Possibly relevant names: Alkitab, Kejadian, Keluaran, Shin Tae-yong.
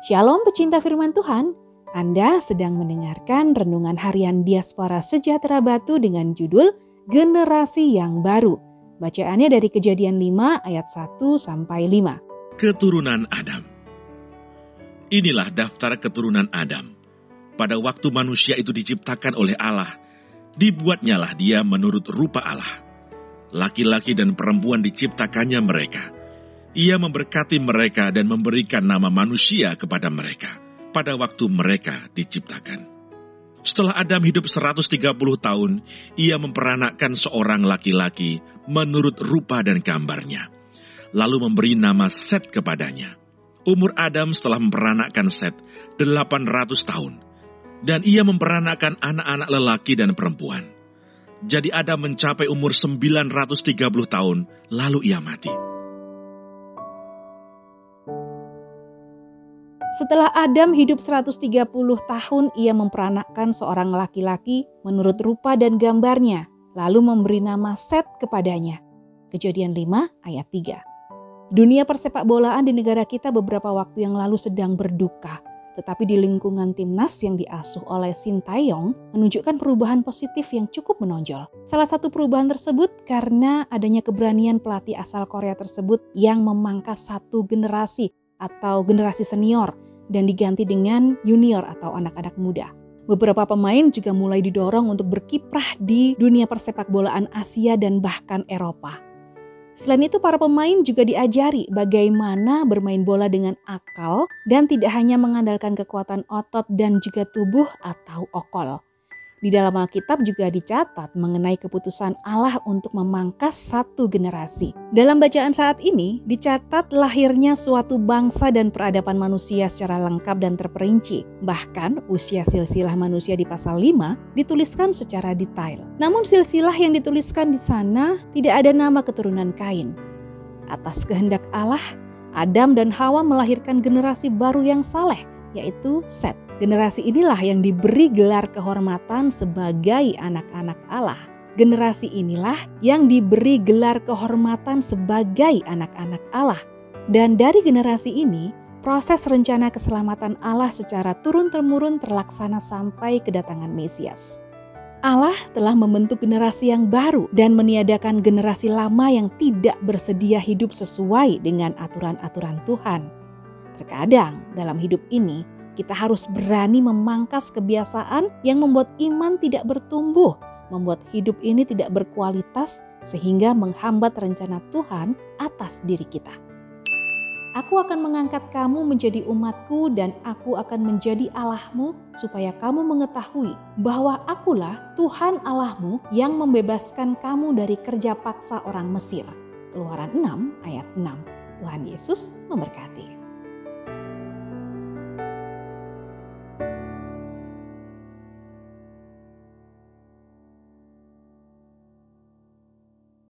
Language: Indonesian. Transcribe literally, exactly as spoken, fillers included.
Shalom pecinta firman Tuhan, Anda sedang mendengarkan Renungan Harian Diaspora Sejahtera Batu dengan judul Generasi Yang Baru. Bacaannya dari Kejadian lima ayat satu sampai lima. Keturunan Adam. Inilah daftar keturunan Adam. Pada waktu manusia itu diciptakan oleh Allah, dibuatnyalah dia menurut rupa Allah. Laki-laki dan perempuan diciptakannya mereka. Ia memberkati mereka dan memberikan nama manusia kepada mereka pada waktu mereka diciptakan. Setelah Adam hidup seratus tiga puluh tahun, ia memperanakkan seorang laki-laki menurut rupa dan gambarnya, lalu memberi nama Set kepadanya. Umur Adam setelah memperanakkan Set delapan ratus tahun, dan ia memperanakkan anak-anak lelaki dan perempuan. Jadi Adam mencapai umur sembilan ratus tiga puluh tahun, lalu ia mati. Setelah Adam hidup seratus tiga puluh tahun, ia memperanakkan seorang laki-laki menurut rupa dan gambarnya, lalu memberi nama Set kepadanya. Kejadian lima ayat tiga. Dunia persepak bolaan di negara kita beberapa waktu yang lalu sedang berduka, tetapi di lingkungan timnas yang diasuh oleh Shin Tae-yong menunjukkan perubahan positif yang cukup menonjol. Salah satu perubahan tersebut karena adanya keberanian pelatih asal Korea tersebut yang memangkas satu generasi atau generasi senior dan diganti dengan junior atau anak-anak muda. Beberapa pemain juga mulai didorong untuk berkiprah di dunia persepakbolaan Asia dan bahkan Eropa. Selain itu, para pemain juga diajari bagaimana bermain bola dengan akal dan tidak hanya mengandalkan kekuatan otot dan juga tubuh atau okol. Di dalam Alkitab juga dicatat mengenai keputusan Allah untuk memangkas satu generasi. Dalam bacaan saat ini, dicatat lahirnya suatu bangsa dan peradaban manusia secara lengkap dan terperinci. Bahkan usia silsilah manusia di pasal lima dituliskan secara detail. Namun silsilah yang dituliskan di sana tidak ada nama keturunan Kain. Atas kehendak Allah, Adam dan Hawa melahirkan generasi baru yang saleh, yaitu Set. Generasi inilah yang diberi gelar kehormatan sebagai anak-anak Allah. Generasi inilah yang diberi gelar kehormatan sebagai anak-anak Allah. Dan dari generasi ini, proses rencana keselamatan Allah secara turun-temurun terlaksana sampai kedatangan Mesias. Allah telah membentuk generasi yang baru dan meniadakan generasi lama yang tidak bersedia hidup sesuai dengan aturan-aturan Tuhan. Terkadang dalam hidup ini, kita harus berani memangkas kebiasaan yang membuat iman tidak bertumbuh, membuat hidup ini tidak berkualitas sehingga menghambat rencana Tuhan atas diri kita. Aku akan mengangkat kamu menjadi umatku dan aku akan menjadi Allahmu supaya kamu mengetahui bahwa akulah Tuhan Allahmu yang membebaskan kamu dari kerja paksa orang Mesir. Keluaran enam ayat enam. Tuhan Yesus memberkati.